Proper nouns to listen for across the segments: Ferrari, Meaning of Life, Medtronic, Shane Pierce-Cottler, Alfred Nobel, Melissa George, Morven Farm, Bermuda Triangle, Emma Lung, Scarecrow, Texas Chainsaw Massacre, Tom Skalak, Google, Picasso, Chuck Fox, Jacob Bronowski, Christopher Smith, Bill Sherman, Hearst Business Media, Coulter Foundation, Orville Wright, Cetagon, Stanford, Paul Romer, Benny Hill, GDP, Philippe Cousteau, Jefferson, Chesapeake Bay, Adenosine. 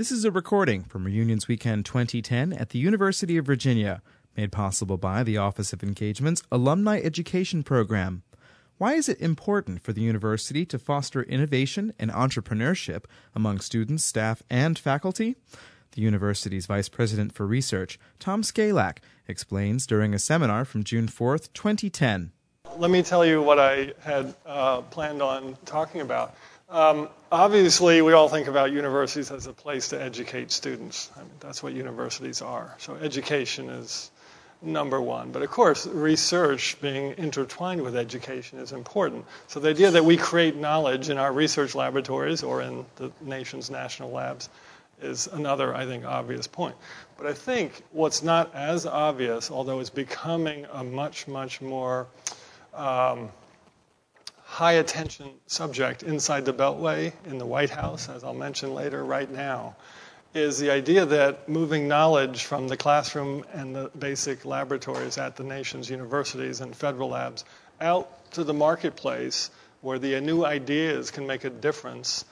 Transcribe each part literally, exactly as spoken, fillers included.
This is a recording from Reunions Weekend twenty ten at the University of Virginia, made possible by the Office of Engagement's Alumni Education Program. Why is it important for the university to foster innovation and entrepreneurship among students, staff, and faculty? The university's Vice President for Research, Tom Skalak, explains during a seminar from June fourth, twenty ten. Let me tell you what I had uh, planned on talking about. Um, obviously, we all think about universities as a place to educate students. I mean, that's what universities are. So education is number one. But of course, research being intertwined with education is important. So the idea that we create knowledge in our research laboratories or in the nation's national labs is another, I think, obvious point. But I think what's not as obvious, although it's becoming a much, much more um, high-attention subject inside the Beltway, in the White House, as I'll mention later, right now, is the idea that moving knowledge from the classroom and the basic laboratories at the nation's universities and federal labs out to the marketplace where the new ideas can make a difference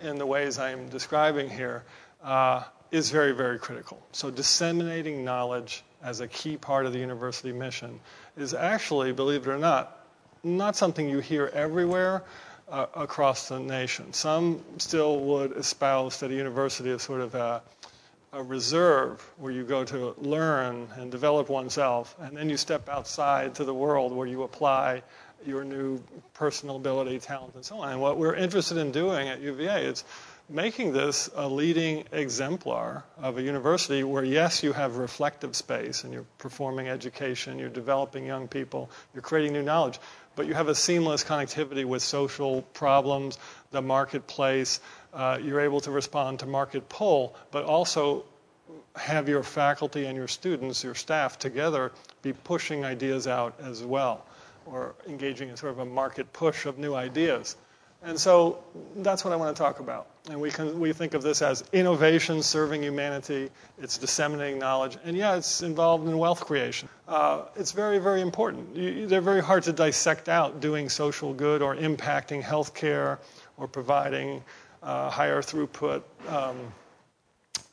in the ways I'm describing here, uh, is very, very critical. So disseminating knowledge as a key part of the university mission is actually, believe it or not, not something you hear everywhere uh, across the nation. Some still would espouse that a university is sort of a, a reserve where you go to learn and develop oneself, and then you step outside to the world where you apply your new personal ability, talent, and so on. And what we're interested in doing at U V A is making this a leading exemplar of a university where, yes, you have reflective space and you're performing education, you're developing young people, you're creating new knowledge, but you have a seamless connectivity with social problems, the marketplace. Uh, you're able to respond to market pull, but also have your faculty and your students, your staff together be pushing ideas out as well, or engaging in sort of a market push of new ideas. And so that's what I want to talk about. And we can, we think of this as innovation serving humanity. It's disseminating knowledge. And, yeah, it's involved in wealth creation. Uh, it's very, very important. You, they're very hard to dissect out doing social good or impacting health care or providing uh, higher throughput um,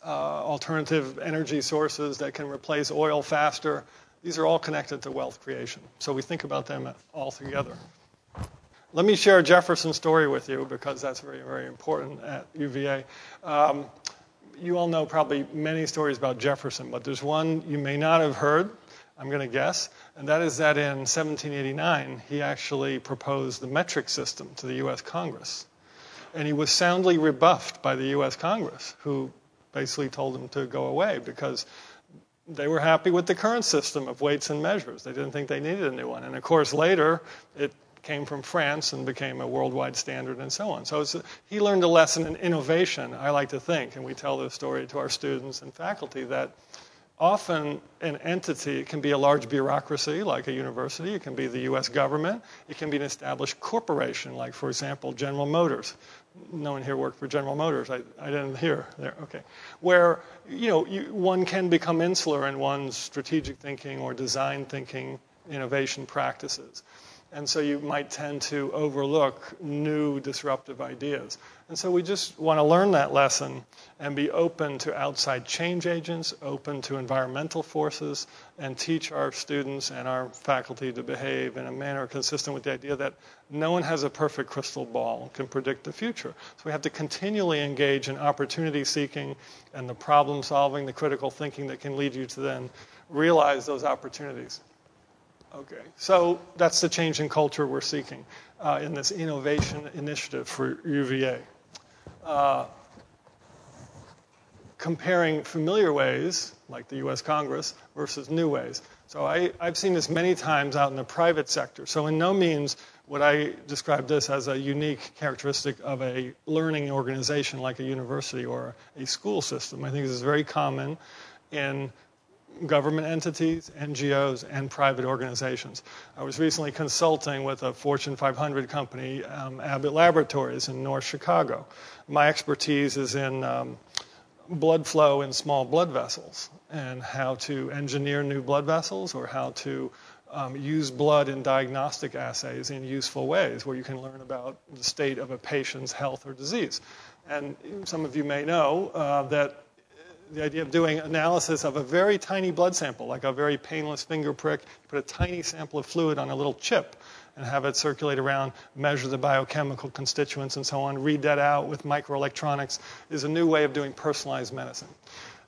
uh, alternative energy sources that can replace oil faster. These are all connected to wealth creation. So we think about them all together. Let me share a Jefferson story with you because that's very, very important at U V A. Um, you all know probably many stories about Jefferson, but there's one you may not have heard, I'm going to guess, and that is that in seventeen eighty-nine, he actually proposed the metric system to the U S Congress. And he was soundly rebuffed by the U S Congress, who basically told him to go away because they were happy with the current system of weights and measures. They didn't think they needed a new one. And, of course, later it came from France and became a worldwide standard and so on. So it's a, he learned a lesson in innovation, I like to think, and we tell this story to our students and faculty, that often an entity can be a large bureaucracy like a university. It can be the U S government. It can be an established corporation like, for example, General Motors. No one here worked for General Motors. I, I didn't hear there. Okay. Where, you know, you, one can become insular in one's strategic thinking or design thinking innovation practices. And so you might tend to overlook new disruptive ideas. And so we just want to learn that lesson and be open to outside change agents, open to environmental forces, and teach our students and our faculty to behave in a manner consistent with the idea that no one has a perfect crystal ball and can predict the future. So we have to continually engage in opportunity seeking and the problem solving, the critical thinking that can lead you to then realize those opportunities. Okay, so that's the change in culture we're seeking uh, in this innovation initiative for U V A. Uh, comparing familiar ways, like the U S Congress, versus new ways. So I, I've seen this many times out in the private sector. So in no means would I describe this as a unique characteristic of a learning organization like a university or a school system. I think this is very common in government entities, N G Os, and private organizations. I was recently consulting with a Fortune five hundred company, um, Abbott Laboratories in North Chicago. My expertise is in um, blood flow in small blood vessels and how to engineer new blood vessels or how to um, use blood in diagnostic assays in useful ways where you can learn about the state of a patient's health or disease. And some of you may know uh, that the idea of doing analysis of a very tiny blood sample, like a very painless finger prick, you put a tiny sample of fluid on a little chip and have it circulate around, measure the biochemical constituents and so on, read that out with microelectronics, is a new way of doing personalized medicine.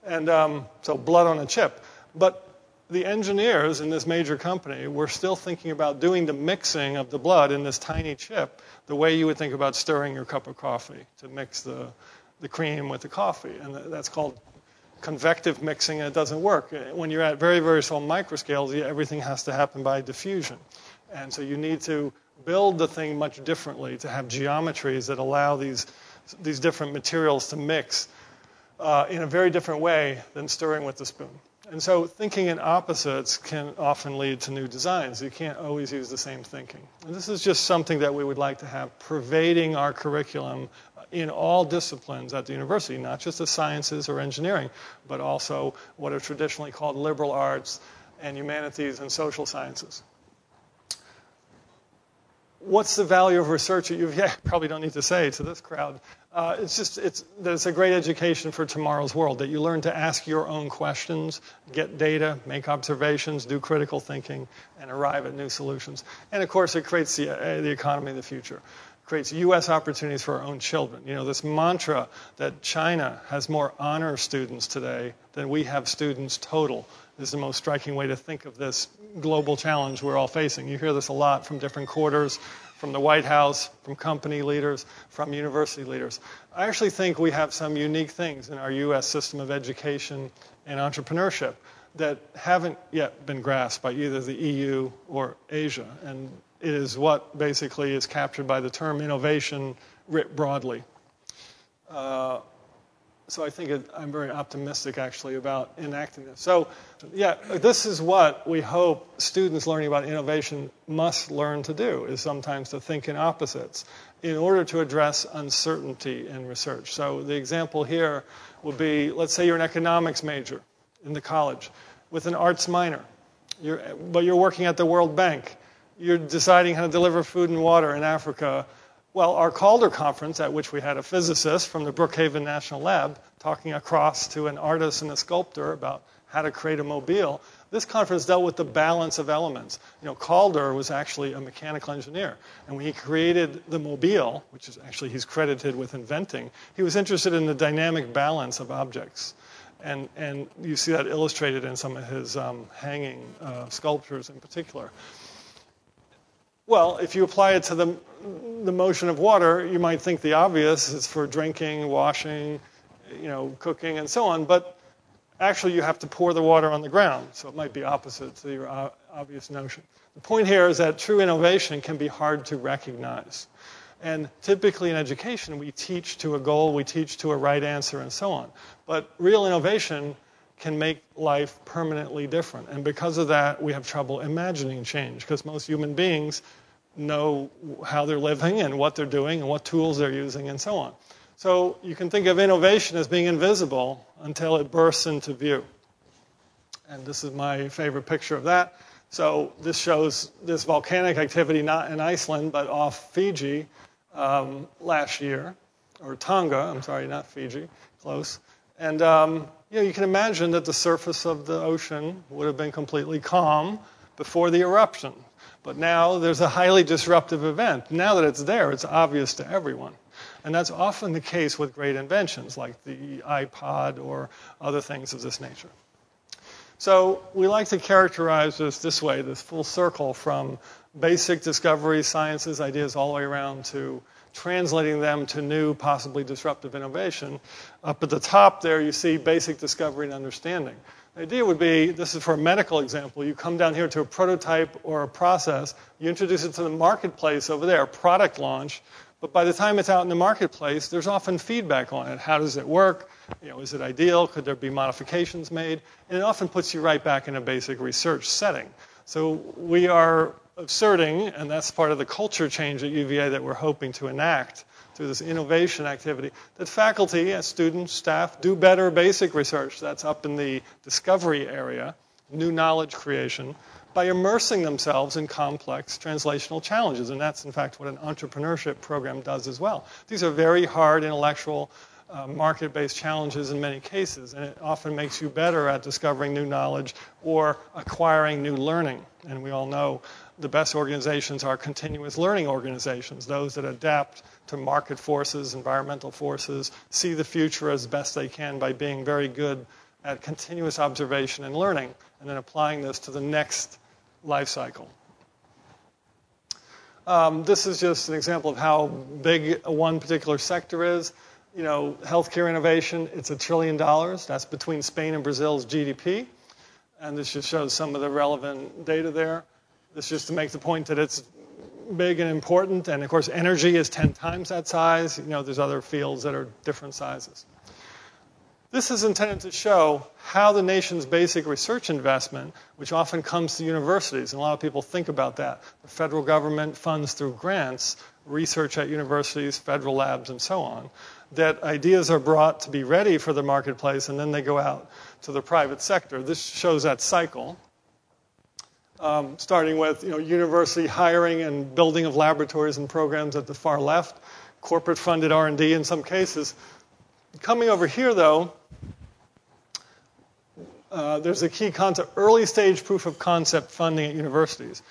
And um, so blood on a chip. But the engineers in this major company were still thinking about doing the mixing of the blood in this tiny chip the way you would think about stirring your cup of coffee to mix the, the cream with the coffee. And that's called convective mixing, and it doesn't work. When you're at very, very small microscales, everything has to happen by diffusion. And so you need to build the thing much differently to have geometries that allow these, these different materials to mix uh, in a very different way than stirring with the spoon. And so thinking in opposites can often lead to new designs. You can't always use the same thinking. And this is just something that we would like to have pervading our curriculum in all disciplines at the university, not just the sciences or engineering, but also what are traditionally called liberal arts and humanities and social sciences. What's the value of research that you've, yeah, probably don't need to say to this crowd. Uh, it's just it's, that it's a great education for tomorrow's world, that you learn to ask your own questions, get data, make observations, do critical thinking, and arrive at new solutions. And, of course, it creates the, uh, the economy of the future. It creates U S opportunities for our own children. You know, this mantra that China has more honor students today than we have students total is the most striking way to think of this global challenge we're all facing. You hear this a lot from different quarters, from the White House, from company leaders, from university leaders. I actually think we have some unique things in our U S system of education and entrepreneurship that haven't yet been grasped by either the E U or Asia. And it is what basically is captured by the term innovation writ broadly. Uh, So I think it, I'm very optimistic, actually, about enacting this. So, yeah, this is what we hope students learning about innovation must learn to do, is sometimes to think in opposites in order to address uncertainty in research. So the example here would be, let's say you're an economics major in the college with an arts minor, you're, but you're working at the World Bank. You're deciding how to deliver food and water in Africa. Well, our Calder conference, at which we had a physicist from the Brookhaven National Lab talking across to an artist and a sculptor about how to create a mobile, this conference dealt with the balance of elements. You know, Calder was actually a mechanical engineer, and when he created the mobile, which is actually he's credited with inventing, he was interested in the dynamic balance of objects. And, and you see that illustrated in some of his um, hanging uh, sculptures in particular. Well, if you apply it to the, the motion of water, you might think the obvious is for drinking, washing, you know, cooking, and so on. But actually, you have to pour the water on the ground. So it might be opposite to your obvious notion. The point here is that true innovation can be hard to recognize. And typically in education, we teach to a goal, we teach to a right answer, and so on. But real innovation can make life permanently different. And because of that, we have trouble imagining change, because most human beings know how they're living and what they're doing and what tools they're using and so on. So you can think of innovation as being invisible until it bursts into view. And this is my favorite picture of that. So this shows this volcanic activity, not in Iceland, but off Fiji um, last year, or Tonga, I'm sorry, not Fiji, close. And um, you know, you can imagine that the surface of the ocean would have been completely calm before the eruption. But now there's a highly disruptive event. Now that it's there, it's obvious to everyone. And that's often the case with great inventions like the iPod or other things of this nature. So we like to characterize this this way, this full circle from basic discoveries, sciences, ideas all the way around to translating them to new, possibly disruptive innovation. Up at the top there, you see basic discovery and understanding. The idea would be, this is for a medical example, you come down here to a prototype or a process, you introduce it to the marketplace over there, product launch, but by the time it's out in the marketplace, there's often feedback on it. How does it work? You know, is it ideal? Could there be modifications made? And it often puts you right back in a basic research setting. So we are asserting, and that's part of the culture change at U V A that we're hoping to enact through this innovation activity, that faculty, students, staff, do better basic research. That's up in the discovery area, new knowledge creation, by immersing themselves in complex translational challenges. And that's, in fact, what an entrepreneurship program does as well. These are very hard intellectual Uh, market-based challenges in many cases, and it often makes you better at discovering new knowledge or acquiring new learning. And we all know the best organizations are continuous learning organizations, those that adapt to market forces, environmental forces, see the future as best they can by being very good at continuous observation and learning, and then applying this to the next life cycle. Um, this is just an example of how big one particular sector is. You know, healthcare innovation, it's a trillion dollars. That's between Spain and Brazil's G D P. And this just shows some of the relevant data there. This just to make the point that it's big and important. And, of course, energy is ten times that size. You know, there's other fields that are different sizes. This is intended to show how the nation's basic research investment, which often comes to universities, and a lot of people think about that. The federal government funds through grants research at universities, federal labs, and so on, that ideas are brought to be ready for the marketplace, and then they go out to the private sector. This shows that cycle, um, starting with you know, university hiring and building of laboratories and programs at the far left, corporate-funded R and D in some cases. Coming over here, though, uh, there's a key concept, early-stage proof-of-concept funding at universities,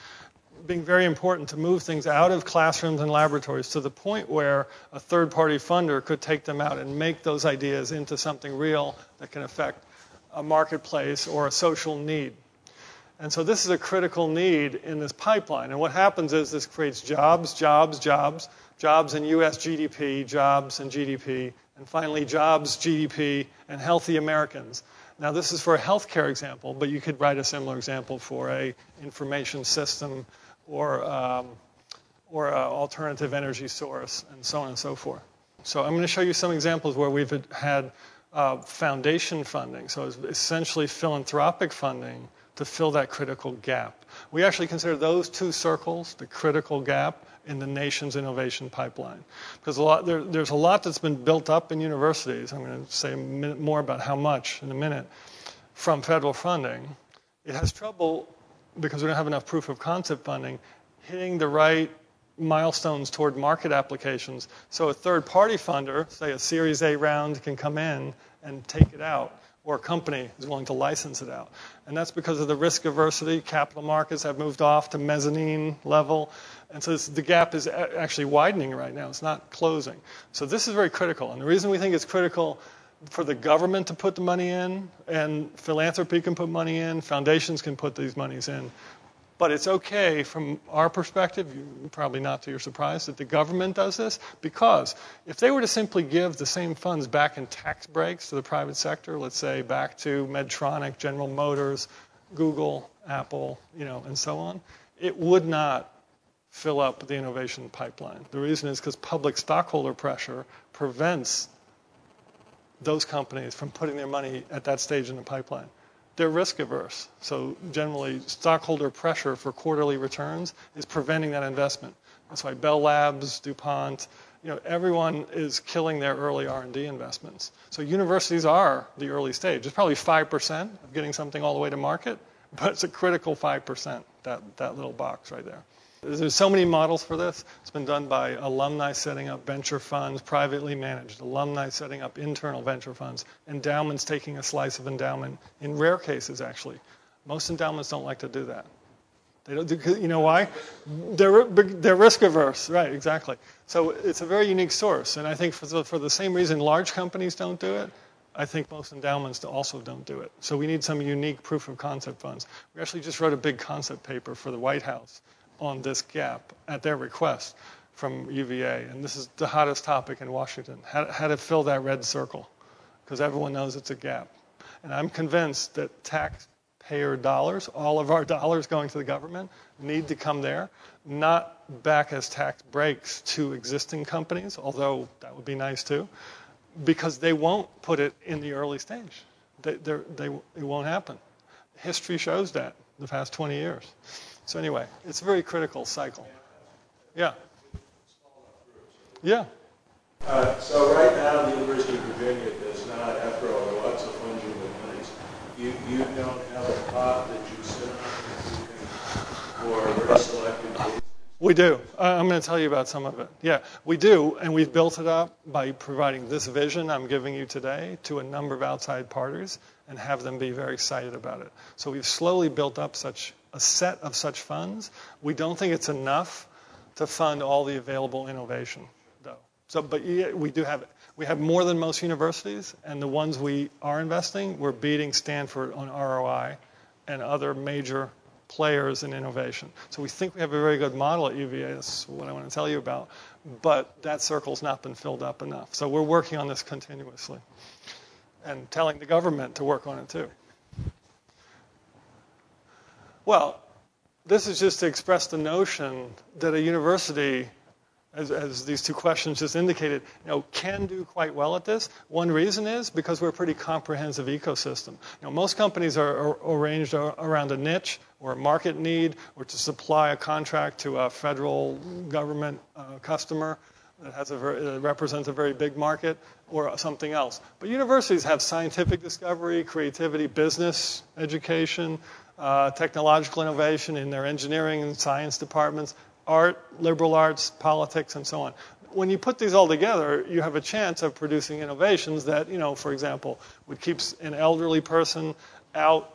being very important to move things out of classrooms and laboratories to the point where a third-party funder could take them out and make those ideas into something real that can affect a marketplace or a social need. And so this is a critical need in this pipeline. And what happens is this creates jobs, jobs, jobs, jobs in U S G D P, jobs in G D P, and finally jobs, G D P, and healthy Americans. Now, this is for a healthcare example, but you could write a similar example for a information system or um, or uh, alternative energy source, and so on and so forth. So I'm going to show you some examples where we've had uh, foundation funding, so it's essentially philanthropic funding to fill that critical gap. We actually consider those two circles the critical gap in the nation's innovation pipeline, because a lot, there, there's a lot that's been built up in universities. I'm going to say a minute more about how much in a minute, from federal funding. It has trouble, because we don't have enough proof of concept funding, hitting the right milestones toward market applications. So a third-party funder, say a Series A round, can come in and take it out, or a company is willing to license it out. And that's because of the risk aversity. Capital markets have moved off to mezzanine level. And so this, the gap is actually widening right now. It's not closing. So this is very critical. And the reason we think it's critical for the government to put the money in, and philanthropy can put money in, foundations can put these monies in. But it's okay from our perspective, probably not to your surprise, that the government does this, because if they were to simply give the same funds back in tax breaks to the private sector, let's say back to Medtronic, General Motors, Google, Apple, you know, and so on, it would not fill up the innovation pipeline. The reason is because public stockholder pressure prevents those companies from putting their money at that stage in the pipeline. They're risk averse. So generally, stockholder pressure for quarterly returns is preventing that investment. That's why Bell Labs, DuPont, you know, everyone is killing their early R and D investments. So universities are the early stage. It's probably five percent of getting something all the way to market, but it's a critical five percent, that, that little box right there. There's so many models for this. It's been done by alumni setting up venture funds, privately managed, alumni setting up internal venture funds, endowments taking a slice of endowment, in rare cases, actually. Most endowments don't like to do that. They don't do, you know why? They're, they're risk averse, right, exactly. So it's a very unique source, and I think for the, for the same reason large companies don't do it, I think most endowments also don't do it. So we need some unique proof of concept funds. We actually just wrote a big concept paper for the White House on this gap at their request from U V A. And this is the hottest topic in Washington, how, how to fill that red circle, because everyone knows it's a gap. And I'm convinced that taxpayer dollars, all of our dollars going to the government, need to come there, not back as tax breaks to existing companies, although that would be nice too, because they won't put it in the early stage. They, they, it won't happen. History shows that the past twenty years. So anyway, it's a very critical cycle. Yeah. Yeah. Uh, so right now, the University of Virginia does not, after all, there are lots of fungible monies. You you don't have a pot that you sit on that you can We do. Uh, I'm going to tell you about some of it. Yeah, we do, and we've built it up by providing this vision I'm giving you today to a number of outside partners and have them be very excited about it. So we've slowly built up such a set of such funds. We don't think it's enough to fund all the available innovation, though. So, but yeah, we do have we have more than most universities, and the ones we are investing, we're beating Stanford on R O I and other major players in innovation. So we think we have a very good model at U V A. That's what I want to tell you about. But that circle's not been filled up enough. So we're working on this continuously and telling the government to work on it too. Well, this is just to express the notion that a university, as, as these two questions just indicated, you know, can do quite well at this. One reason is because we're a pretty comprehensive ecosystem. You know, most companies are, are arranged around a niche or a market need or to supply a contract to a federal government uh, customer that has a very, that represents a very big market or something else. But universities have scientific discovery, creativity, business, education, uh, technological innovation in their engineering and science departments, art, liberal arts, politics, and so on. When you put these all together, you have a chance of producing innovations that, you know, for example, would keep an elderly person out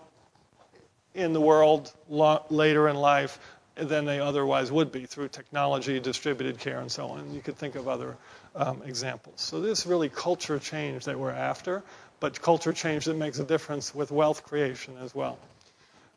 in the world lo- later in life than they otherwise would be through technology, distributed care, and so on. And you could think of other um, examples. So this is really culture change that we're after, but culture change that makes a difference with wealth creation as well.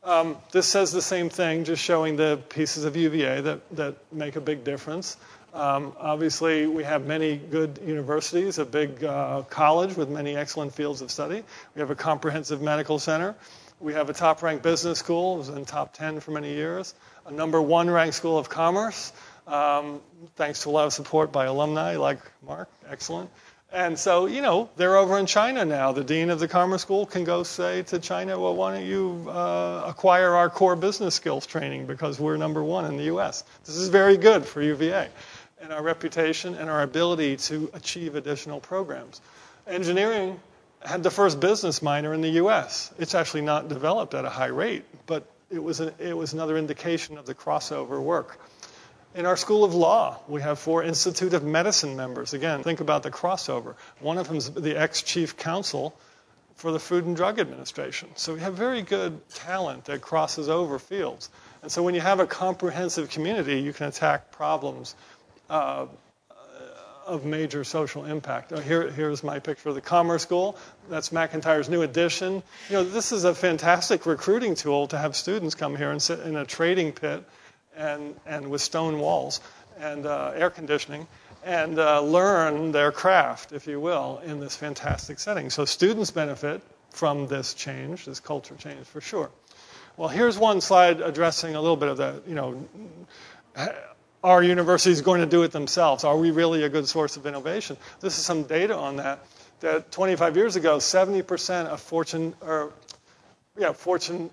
Um, this says the same thing, just showing the pieces of U V A that, that make a big difference. Um, obviously, we have many good universities, a big uh, college with many excellent fields of study. We have a comprehensive medical center. We have a top-ranked business school. It was in top ten for many years. A number one ranked school of commerce, um, thanks to a lot of support by alumni like Mark. Excellent. And so, you know, they're over in China now. The dean of the commerce school can go say to China, well, why don't you uh, acquire our core business skills training because we're number one in the U S. This is very good for U V A and our reputation and our ability to achieve additional programs. Engineering had the first business minor in the U S. It's actually not developed at a high rate, but it was, a, it was another indication of the crossover work. In our School of Law, we have four Institute of Medicine members. Again, think about the crossover. One of them is the ex-chief counsel for the Food and Drug Administration. So we have very good talent that crosses over fields. And so when you have a comprehensive community, you can attack problems uh, of major social impact. Oh, here, here's my picture of the Commerce School. That's McIntyre's new addition. You know, this is a fantastic recruiting tool to have students come here and sit in a trading pit And, and with stone walls and uh, air conditioning, and uh, learn their craft, if you will, in this fantastic setting. So students benefit from this change, this culture change, for sure. Well, here's one slide addressing a little bit of the, you know, are universities going to do it themselves? Are we really a good source of innovation? This is some data on that, that twenty-five years ago, seventy percent of Fortune, or, yeah, Fortune,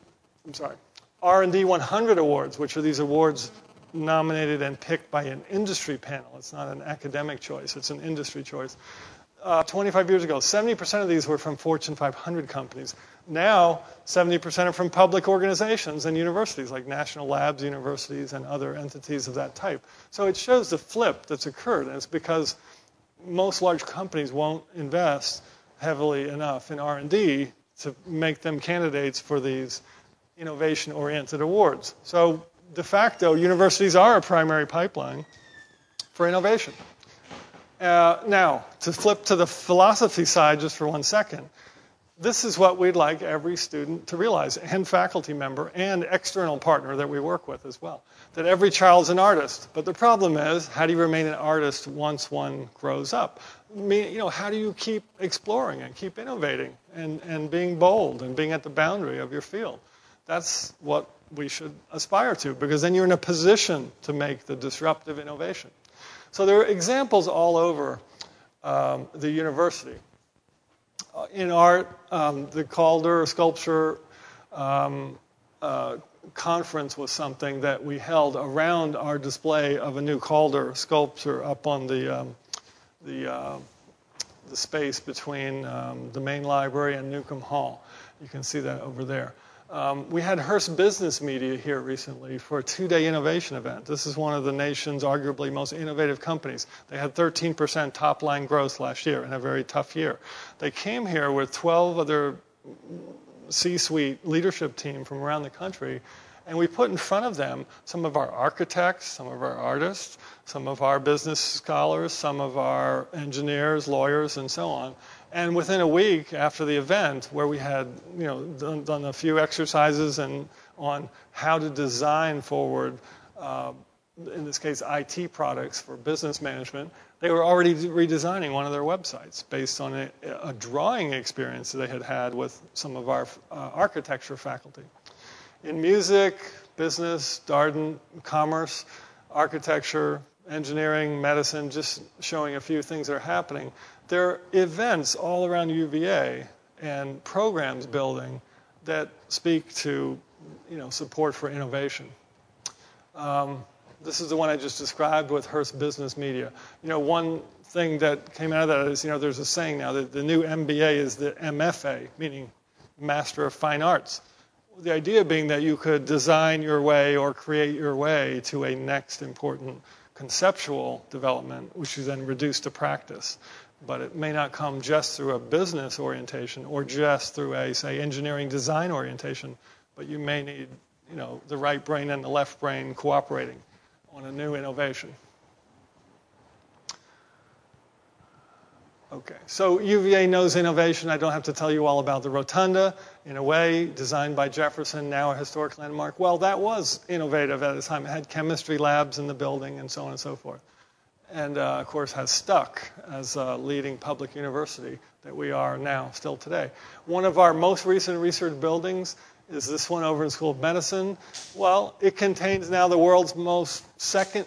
I'm sorry, R and D one hundred awards, which are these awards nominated and picked by an industry panel. It's not an academic choice. It's an industry choice. Uh, twenty-five years ago, seventy percent of these were from Fortune five hundred companies. Now, seventy percent are from public organizations and universities, like national labs, universities, and other entities of that type. So it shows the flip that's occurred, and it's because most large companies won't invest heavily enough in R and D to make them candidates for these innovation-oriented awards. So de facto, universities are a primary pipeline for innovation. Uh, now, to flip to the philosophy side just for one second, this is what we'd like every student to realize, and faculty member, and external partner that we work with as well, that every child's an artist. But the problem is, how do you remain an artist once one grows up? You know, how do you keep exploring and keep innovating and, and being bold and being at the boundary of your field? That's what we should aspire to, because then you're in a position to make the disruptive innovation. So there are examples all over um, the university. In art, um, the Calder sculpture um, uh, conference was something that we held around our display of a new Calder sculpture up on the um, the, uh, the space between um, the main library and Newcomb Hall. You can see that over there. Um, we had Hearst Business Media here recently for a two-day innovation event. This is one of the nation's arguably most innovative companies. They had thirteen percent top-line growth last year in a very tough year. They came here with twelve other C-suite leadership team from around the country, and we put in front of them some of our architects, some of our artists, some of our business scholars, some of our engineers, lawyers, and so on. And within a week after the event, where we had you know done, done a few exercises and on how to design forward, uh, in this case, I T products for business management, they were already redesigning one of their websites based on a, a drawing experience that they had had with some of our uh, architecture faculty. In music, business, Darden, commerce, architecture, engineering, medicine, just showing a few things that are happening. There are events all around U V A and programs building that speak to you know, support for innovation. Um, this is the one I just described with Hearst Business Media. You know, one thing that came out of that is, you know, there's a saying now that the new M B A is the M F A, meaning Master of Fine Arts. The idea being that you could design your way or create your way to a next important conceptual development, which you then reduce to practice. But it may not come just through a business orientation or just through a, say, engineering design orientation, but you may need, you know, the right brain and the left brain cooperating on a new innovation. Okay, so U V A knows innovation. I don't have to tell you all about the rotunda, in a way, designed by Jefferson, now a historic landmark. Well, that was innovative at the time. It had chemistry labs in the building and so on and so forth. And, uh, of course, has stuck as a leading public university that we are now still today. One of our most recent research buildings is this one over in the School of Medicine. Well, it contains now the world's most second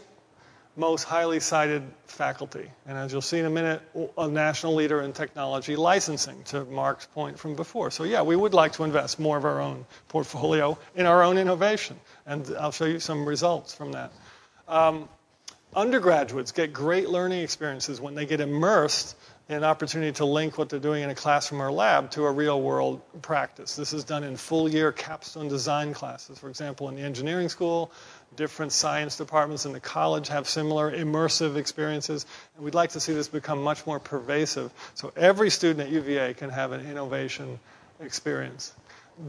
most highly cited faculty. And as you'll see in a minute, a national leader in technology licensing, to Mark's point from before. So yeah, we would like to invest more of our own portfolio in our own innovation. And I'll show you some results from that. Um, undergraduates get great learning experiences when they get immersed in an opportunity to link what they're doing in a classroom or lab to a real world practice. This is done in full year capstone design classes. For example, in the engineering school, different science departments in the college have similar immersive experiences, and we'd like to see this become much more pervasive so every student at U V A can have an innovation experience.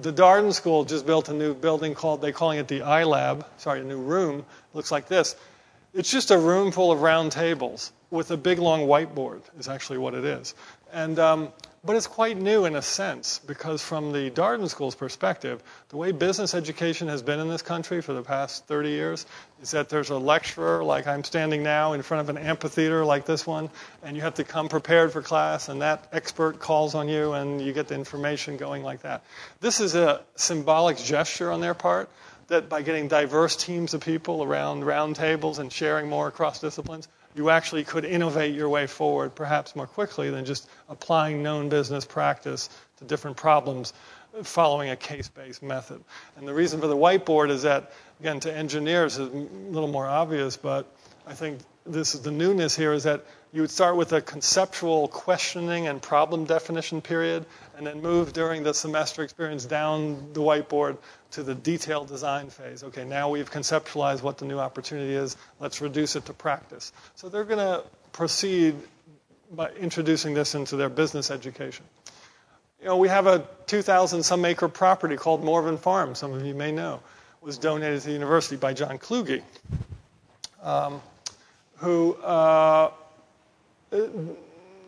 The Darden School just built a new building called, they're calling it the iLab, sorry, a new room. It looks like this. It's just a room full of round tables with a big long whiteboard is actually what it is. And um, But it's quite new in a sense, because from the Darden School's perspective, the way business education has been in this country for the past thirty years is that there's a lecturer, like I'm standing now, in front of an amphitheater like this one, and you have to come prepared for class, and that expert calls on you, and you get the information going like that. This is a symbolic gesture on their part, that by getting diverse teams of people around round tables and sharing more across disciplines, you actually could innovate your way forward perhaps more quickly than just applying known business practice to different problems following a case-based method. And the reason for the whiteboard is that, again, to engineers is a little more obvious, but I think this is the newness here is that you would start with a conceptual questioning and problem definition period and then move during the semester experience down the whiteboard to the detailed design phase. Okay, now we've conceptualized what the new opportunity is. Let's reduce it to practice. So they're going to proceed by introducing this into their business education. You know, we have a two thousand some acre property called Morven Farm, some of you may know. It was donated to the university by John Kluge, um, who... Uh,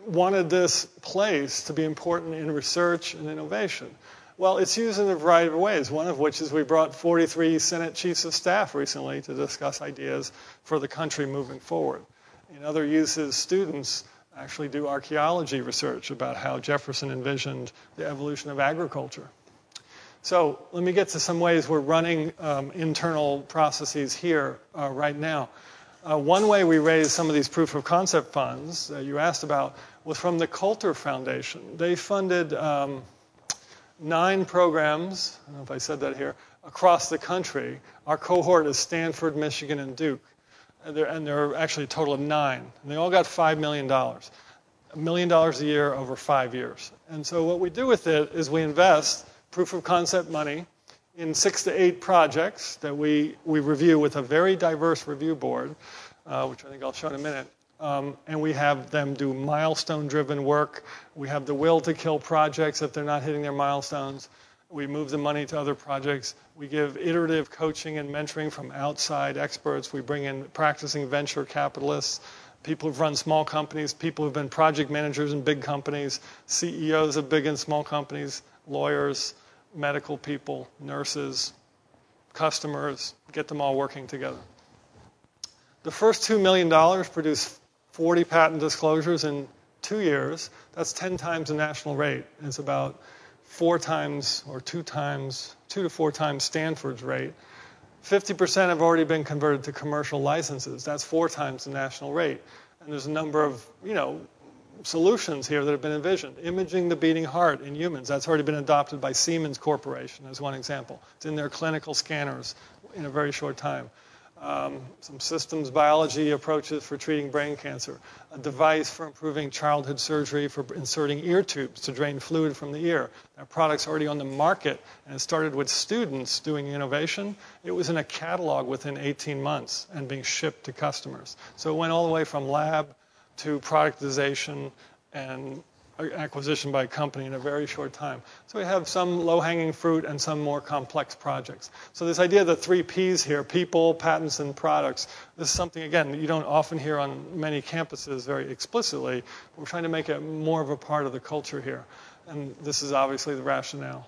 wanted this place to be important in research and innovation. Well, it's used in a variety of ways, one of which is we brought forty-three Senate Chiefs of Staff recently to discuss ideas for the country moving forward. In other uses, students actually do archaeology research about how Jefferson envisioned the evolution of agriculture. So let me get to some ways we're running um, internal processes here uh, right now. Uh, one way we raised some of these proof of concept funds that you asked about was from the Coulter Foundation. They funded um, nine programs, I don't know if I said that here, across the country. Our cohort is Stanford, Michigan, and Duke. And there, and there are actually a total of nine. And they all got five million dollars, a million dollars a year over five years. And so what we do with it is we invest proof of concept money in six to eight projects that we, we review with a very diverse review board, uh, which I think I'll show in a minute. Um, and we have them do milestone-driven work. We have the will to kill projects if they're not hitting their milestones. We move the money to other projects. We give iterative coaching and mentoring from outside experts. We bring in practicing venture capitalists, people who've run small companies, people who've been project managers in big companies, C E Os of big and small companies, lawyers, medical people, nurses, customers, get them all working together. The first two million dollars produced forty patent disclosures in two years. That's ten times the national rate. It's about four times or two times, two to four times Stanford's rate. fifty percent have already been converted to commercial licenses. That's four times the national rate. And there's a number of, you know, solutions here that have been envisioned. Imaging the beating heart in humans. That's already been adopted by Siemens Corporation as one example. It's in their clinical scanners in a very short time. Um, some systems biology approaches for treating brain cancer, a device for improving childhood surgery for inserting ear tubes to drain fluid from the ear. That product's already on the market, and it started with students doing innovation. It was in a catalog within eighteen months and being shipped to customers. So it went all the way from lab to productization and acquisition by a company in a very short time. So we have some low-hanging fruit and some more complex projects. So this idea of the three Ps here, people, patents, and products, this is something, again, that you don't often hear on many campuses very explicitly. We're trying to make it more of a part of the culture here. And this is obviously the rationale.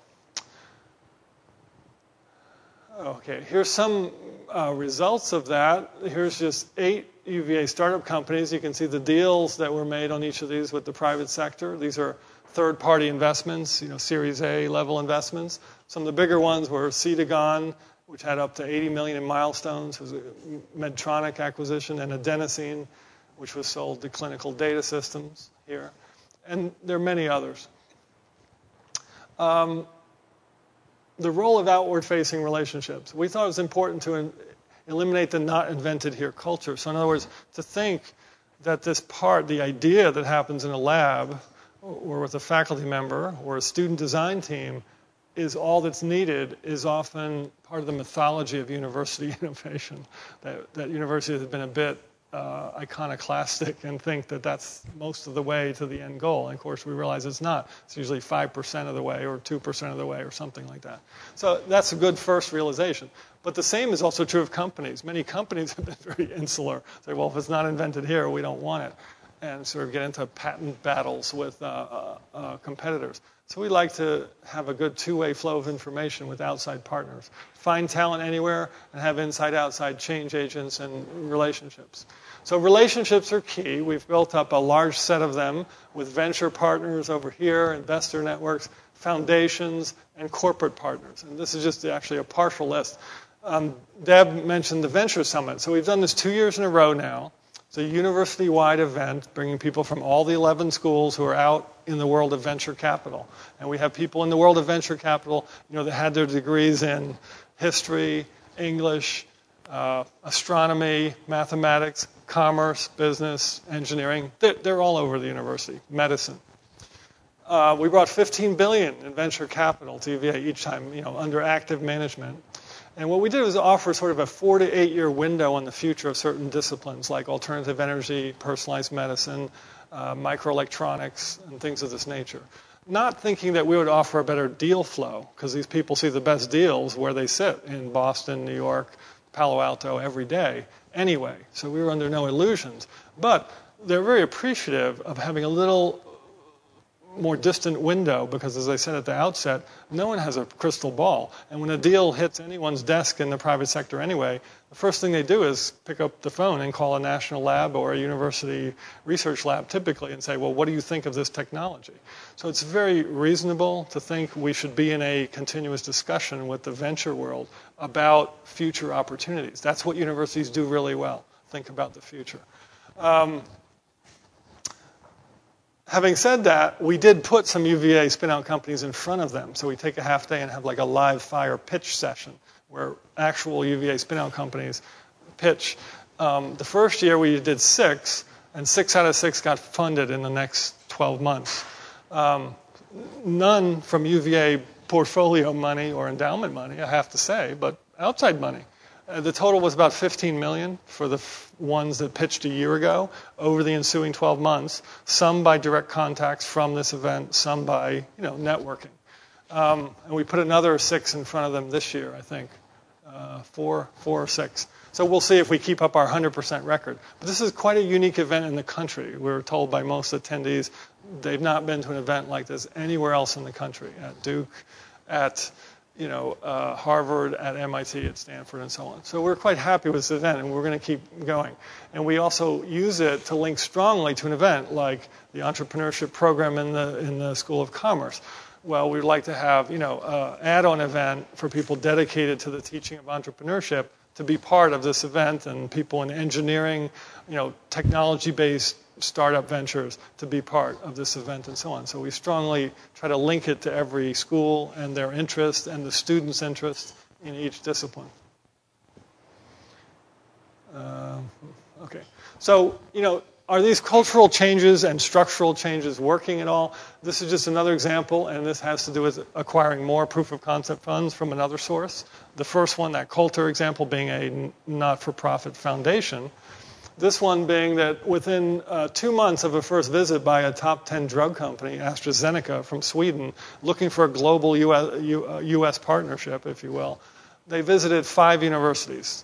Okay, here's some uh, results of that. Here's just eight U V A startup companies. You can see the deals that were made on each of these with the private sector. These are third-party investments, you know, Series A level investments. Some of the bigger ones were Cetagon, which had up to eighty million dollars in milestones. It was a Medtronic acquisition, and Adenosine, which was sold to Clinical Data Systems here. And there are many others. Um, The role of outward-facing relationships. We thought it was important to eliminate the not invented here culture. So in other words, to think that this part, the idea that happens in a lab or with a faculty member or a student design team is all that's needed is often part of the mythology of university innovation, that, that universities have been a bit uh, iconoclastic and think that that's most of the way to the end goal. And of course, we realize it's not. It's usually five percent of the way or two percent of the way or something like that. So that's a good first realization. But the same is also true of companies. Many companies have been very insular. Say, well, if it's not invented here, we don't want it. And sort of get into patent battles with uh, uh, uh, competitors. So we like to have a good two-way flow of information with outside partners. Find talent anywhere and have inside-outside change agents and relationships. So relationships are key. We've built up a large set of them with venture partners over here, investor networks, foundations, and corporate partners. And this is just actually a partial list. Um, Deb mentioned the Venture Summit. So we've done this two years in a row now. It's a university-wide event bringing people from all the eleven schools who are out in the world of venture capital. And we have people in the world of venture capital, you know, that had their degrees in history, English, uh, astronomy, mathematics, commerce, business, engineering. They're, they're all over the university, medicine. Uh, we brought fifteen billion dollars in venture capital to U V A each time, you know, under active management. And what we did was offer sort of a four to eight year window on the future of certain disciplines like alternative energy, personalized medicine, uh, microelectronics, and things of this nature. Not thinking that we would offer a better deal flow, because these people see the best deals where they sit in Boston, New York, Palo Alto every day anyway. So we were under no illusions. But they're very appreciative of having a little more distant window because, as I said at the outset, no one has a crystal ball. And when a deal hits anyone's desk in the private sector anyway, the first thing they do is pick up the phone and call a national lab or a university research lab typically and say, well, what do you think of this technology? So it's very reasonable to think we should be in a continuous discussion with the venture world about future opportunities. That's what universities do really well, think about the future. Um, Having said that, we did put some U V A spin-out companies in front of them. So we take a half day and have like a live fire pitch session where actual U V A spin-out companies pitch. Um, the first year we did six, and six out of six got funded in the next twelve months. Um, none from U V A portfolio money or endowment money, I have to say, but outside money. Uh, the total was about fifteen million dollars for the f- ones that pitched a year ago over the ensuing twelve months, some by direct contacts from this event, some by, you know, networking. Um, and we put another six in front of them this year, I think, uh, four, four or six. So we'll see if we keep up our one hundred percent record. But this is quite a unique event in the country. We were told by most attendees they've not been to an event like this anywhere else in the country, at Duke, at... you know, uh, Harvard, at M I T, at Stanford, and so on. So we're quite happy with this event, and we're going to keep going. And we also use it to link strongly to an event like the entrepreneurship program in the in the School of Commerce. Well, we'd like to have, you know, an add-on event for people dedicated to the teaching of entrepreneurship to be part of this event, and people in engineering, you know, technology-based startup ventures to be part of this event and so on. So we strongly try to link it to every school and their interest and the students' interest in each discipline. Uh, okay. So, you know, are these cultural changes and structural changes working at all? This is just another example, and this has to do with acquiring more proof-of-concept funds from another source. The first one, that Coulter example, being a not-for-profit foundation. This one being that within uh, two months of a first visit by a top ten drug company, AstraZeneca from Sweden, looking for a global U S, U S partnership, if you will, they visited five universities,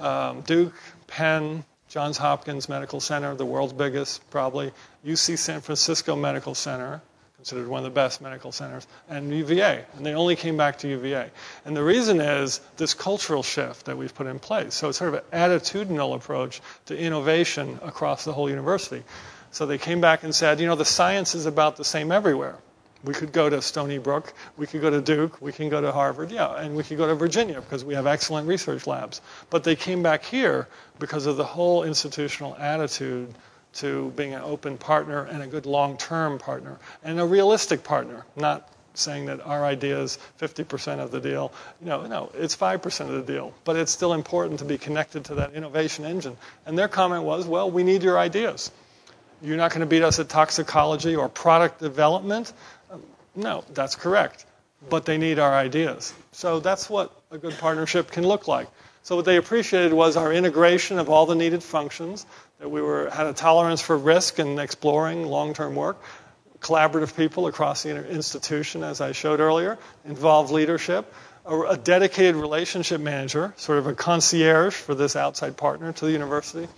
um, Duke, Penn, Johns Hopkins Medical Center, the world's biggest probably, U C San Francisco Medical Center, considered one of the best medical centers, and U V A. And they only came back to U V A. And the reason is this cultural shift that we've put in place. So it's sort of an attitudinal approach to innovation across the whole university. So they came back and said, you know, the science is about the same everywhere. We could go to Stony Brook, we could go to Duke, we can go to Harvard, yeah, and we could go to Virginia because we have excellent research labs. But they came back here because of the whole institutional attitude to being an open partner and a good long-term partner and a realistic partner, not saying that our idea is fifty percent of the deal. No, no, it's five percent of the deal, but it's still important to be connected to that innovation engine. And their comment was, well, we need your ideas. You're not going to beat us at toxicology or product development? No, that's correct, but they need our ideas. So that's what a good partnership can look like. So what they appreciated was our integration of all the needed functions, that we were had a tolerance for risk and exploring long-term work, collaborative people across the institution, as I showed earlier, involved leadership, a, a dedicated relationship manager, sort of a concierge for this outside partner to the university,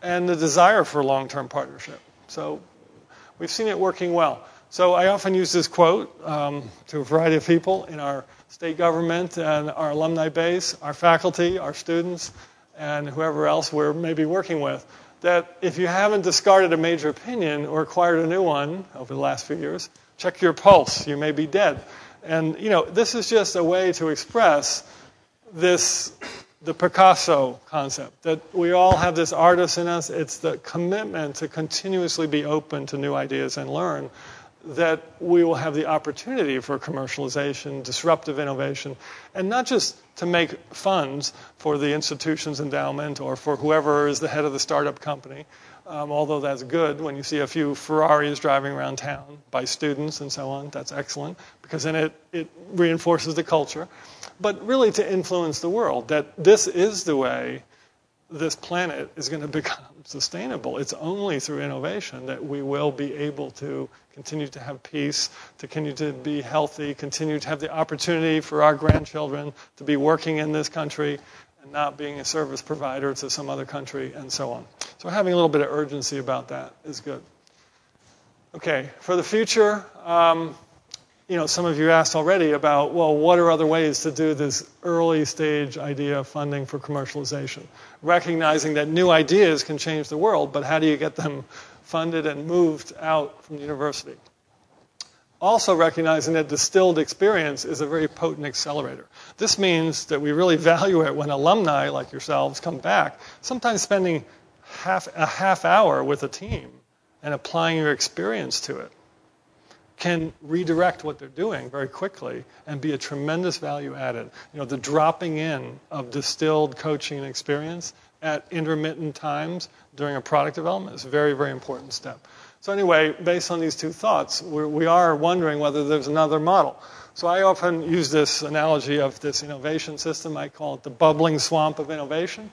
and the desire for long-term partnership. So we've seen it working well. So I often use this quote um, to a variety of people in our state government and our alumni base, our faculty, our students, and whoever else we're maybe working with, that if you haven't discarded a major opinion or acquired a new one over the last few years, check your pulse. You may be dead. And, you know, this is just a way to express this, the Picasso concept, that we all have this artist in us. It's the commitment to continuously be open to new ideas and learn, that we will have the opportunity for commercialization, disruptive innovation, and not just to make funds for the institution's endowment or for whoever is the head of the startup company, um, although that's good when you see a few Ferraris driving around town by students and so on. That's excellent, because then it, it reinforces the culture. But really to influence the world, that this is the way this planet is going to become sustainable. It's only through innovation that we will be able to continue to have peace, to continue to be healthy, continue to have the opportunity for our grandchildren to be working in this country and not being a service provider to some other country and so on. So having a little bit of urgency about that is good. Okay, for the future, um, you know, some of you asked already about, well, what are other ways to do this early stage idea of funding for commercialization? Recognizing that new ideas can change the world, but how do you get them funded and moved out from the university? Also recognizing that distilled experience is a very potent accelerator. This means that we really value it when alumni like yourselves come back, sometimes spending half a half hour with a team and applying your experience to it can redirect what they're doing very quickly and be a tremendous value added. You know, the dropping in of distilled coaching experience at intermittent times during a product development is a very, very important step. So anyway, based on these two thoughts, we're, we are wondering whether there's another model. So I often use this analogy of this innovation system. I call it the bubbling swamp of innovation,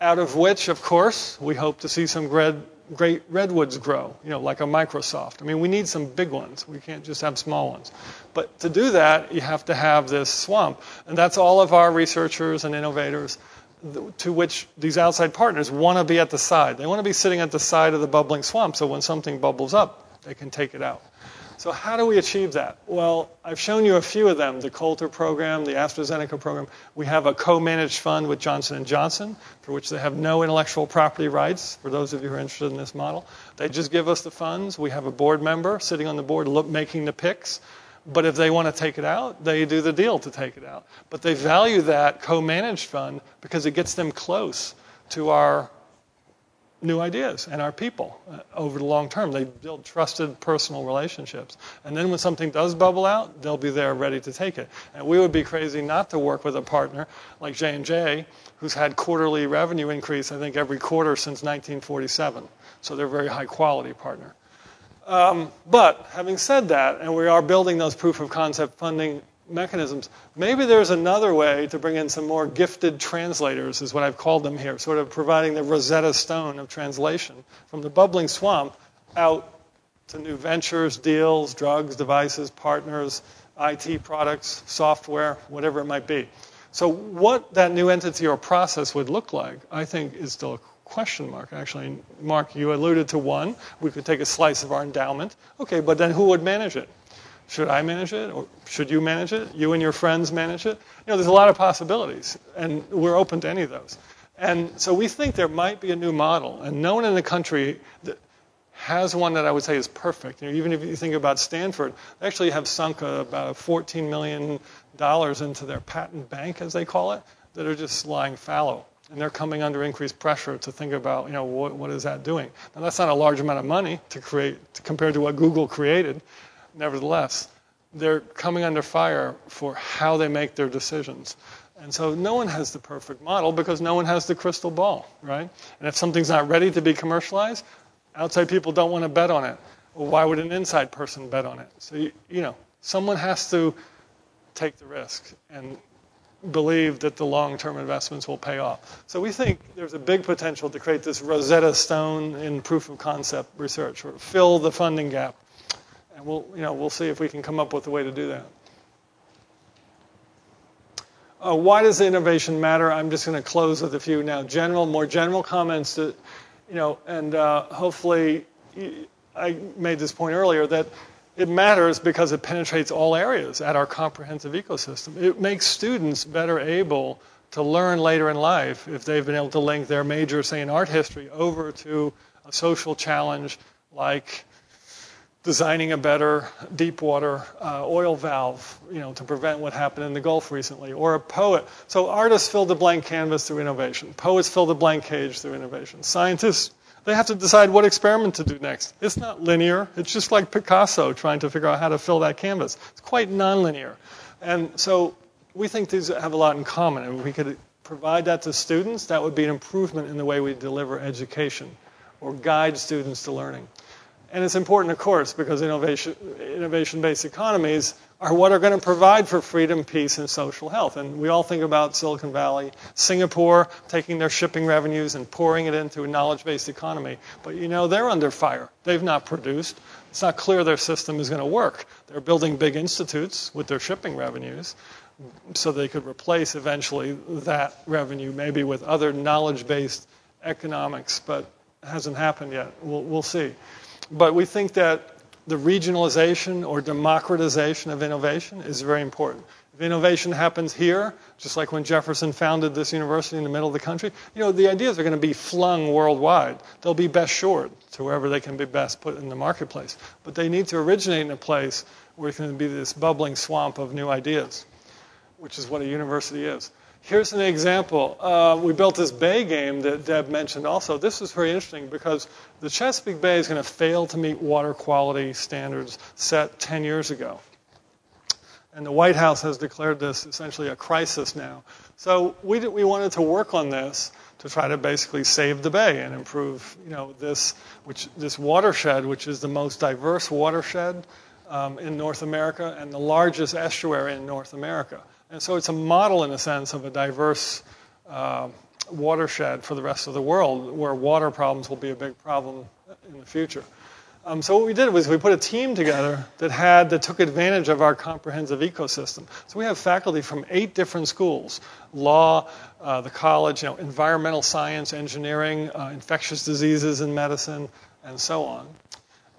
out of which, of course, we hope to see some great, great redwoods grow, you know, like a Microsoft. I mean, we need some big ones. We can't just have small ones. But to do that, you have to have this swamp. And that's all of our researchers and innovators, to which these outside partners want to be at the side. They want to be sitting at the side of the bubbling swamp, so when something bubbles up, they can take it out. So how do we achieve that? Well, I've shown you a few of them, the Coulter program, the AstraZeneca program. We have a co-managed fund with Johnson and Johnson, for which they have no intellectual property rights, for those of you who are interested in this model. They just give us the funds. We have a board member sitting on the board look, making the picks. But if they want to take it out, they do the deal to take it out. But they value that co-managed fund because it gets them close to our new ideas and our people uh, over the long term. They build trusted personal relationships. And then when something does bubble out, they'll be there ready to take it. And we would be crazy not to work with a partner like J and J, who's had quarterly revenue increase, I think, every quarter since nineteen forty-seven. So they're a very high-quality partner. Um, but having said that, and we are building those proof-of-concept funding mechanisms, maybe there's another way to bring in some more gifted translators, is what I've called them here, sort of providing the Rosetta Stone of translation from the bubbling swamp out to new ventures, deals, drugs, devices, partners, I T products, software, whatever it might be. So what that new entity or process would look like, I think, is still a question mark, actually. Mark, you alluded to one. We could take a slice of our endowment. Okay, but then who would manage it? Should I manage it? Or should you manage it? You and your friends manage it? You know, there's a lot of possibilities, and we're open to any of those. And so we think there might be a new model, and no one in the country that has one that I would say is perfect. You know, even if you think about Stanford, they actually have sunk a, about fourteen million dollars into their patent bank, as they call it, that are just lying fallow. And they're coming under increased pressure to think about, you know, what, what is that doing? Now, that's not a large amount of money to create compared to what Google created. Nevertheless, they're coming under fire for how they make their decisions. And so no one has the perfect model because no one has the crystal ball, right? And if something's not ready to be commercialized, outside people don't want to bet on it. Well, why would an inside person bet on it? So, you, you know, someone has to take the risk and believe that the long-term investments will pay off. So we think there's a big potential to create this Rosetta Stone in proof-of-concept research or fill the funding gap. And we'll, you know, we'll see if we can come up with a way to do that. Uh, why does innovation matter? I'm just going to close with a few now general, more general comments that, you know, and uh, hopefully I made this point earlier that it matters because it penetrates all areas at our comprehensive ecosystem. It makes students better able to learn later in life if they've been able to link their major, say, in art history over to a social challenge like designing a better deep water uh, oil valve, you know, to prevent what happened in the Gulf recently, or a poet. So artists fill the blank canvas through innovation. Poets fill the blank cage through innovation. Scientists, they have to decide what experiment to do next. It's not linear. It's just like Picasso trying to figure out how to fill that canvas. It's quite nonlinear. And so we think these have a lot in common. And if we could provide that to students, that would be an improvement in the way we deliver education or guide students to learning. And it's important, of course, because innovation, innovation-based economies are what are going to provide for freedom, peace, and social health. And we all think about Silicon Valley, Singapore taking their shipping revenues and pouring it into a knowledge-based economy. But, you know, they're under fire. They've not produced. It's not clear their system is going to work. They're building big institutes with their shipping revenues so they could replace eventually that revenue maybe with other knowledge-based economics. But it hasn't happened yet. We'll, we'll see. But we think that the regionalization or democratization of innovation is very important. If innovation happens here, just like when Jefferson founded this university in the middle of the country, you know, the ideas are going to be flung worldwide. They'll be best shored to wherever they can be best put in the marketplace. But they need to originate in a place where it's going to be this bubbling swamp of new ideas, which is what a university is. Here's an example. Uh, we built this Bay game that Deb mentioned also. This is very interesting because the Chesapeake Bay is going to fail to meet water quality standards set ten years ago. And the White House has declared this essentially a crisis now. So we, did, we wanted to work on this to try to basically save the bay and improve, you know, this, which, this watershed, which is the most diverse watershed um, in North America and the largest estuary in North America. And so it's a model, in a sense, of a diverse uh, watershed for the rest of the world, where water problems will be a big problem in the future. Um, so what we did was we put a team together that had that took advantage of our comprehensive ecosystem. So we have faculty from eight different schools: law, uh, the college, you know, environmental science, engineering, uh, infectious diseases and medicine, and so on.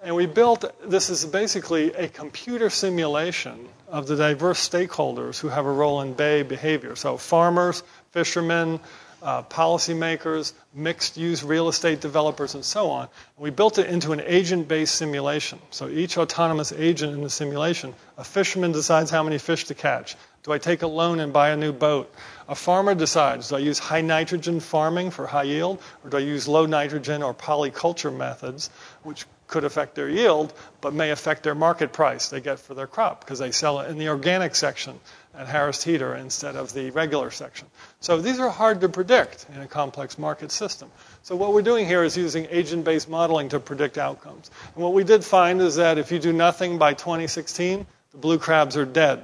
And we built, this is basically a computer simulation of the diverse stakeholders who have a role in bay behavior. So farmers, fishermen, Uh, policymakers, mixed-use real estate developers, and so on. We built it into an agent-based simulation. So each autonomous agent in the simulation, a fisherman decides how many fish to catch. Do I take a loan and buy a new boat? A farmer decides, do I use high-nitrogen farming for high yield, or do I use low-nitrogen or polyculture methods, which could affect their yield, but may affect their market price they get for their crop, because they sell it in the organic section at Harris Teeter instead of the regular section. So these are hard to predict in a complex market system. So what we're doing here is using agent-based modeling to predict outcomes. And what we did find is that if you do nothing by twenty sixteen, the blue crabs are dead.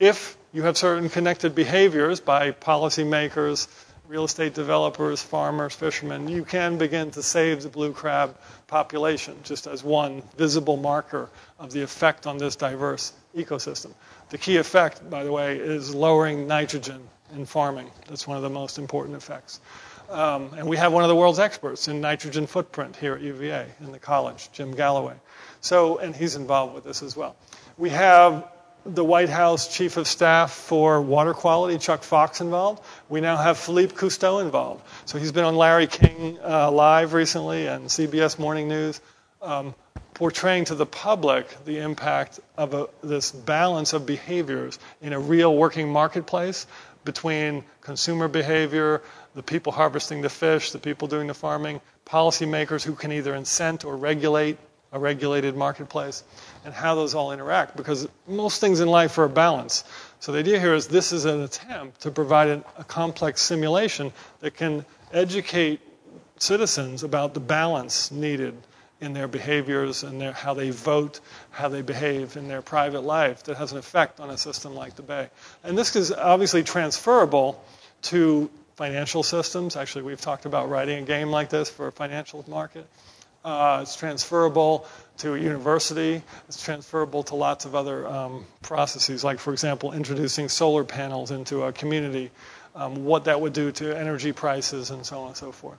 If you have certain connected behaviors by policymakers, real estate developers, farmers, fishermen, you can begin to save the blue crab population, just as one visible marker of the effect on this diverse ecosystem. The key effect, by the way, is lowering nitrogen in farming. That's one of the most important effects. Um, and we have one of the world's experts in nitrogen footprint here at U V A in the college, Jim Galloway. So, and he's involved with this as well. We have the White House Chief of Staff for Water Quality, Chuck Fox, involved. We now have Philippe Cousteau involved. So he's been on Larry King uh, Live recently and C B S Morning News, um, portraying to the public the impact of a, this balance of behaviors in a real working marketplace between consumer behavior, the people harvesting the fish, the people doing the farming, policymakers who can either incent or regulate a regulated marketplace, and how those all interact, because most things in life are a balance. So the idea here is this is an attempt to provide an, a complex simulation that can educate citizens about the balance needed in their behaviors and their, how they vote, how they behave in their private life that has an effect on a system like the Bay. And this is obviously transferable to financial systems. Actually, we've talked about writing a game like this for a financial market. Uh, it's transferable to a university. It's transferable to lots of other um, processes, like, for example, introducing solar panels into a community, um, what that would do to energy prices, and so on and so forth.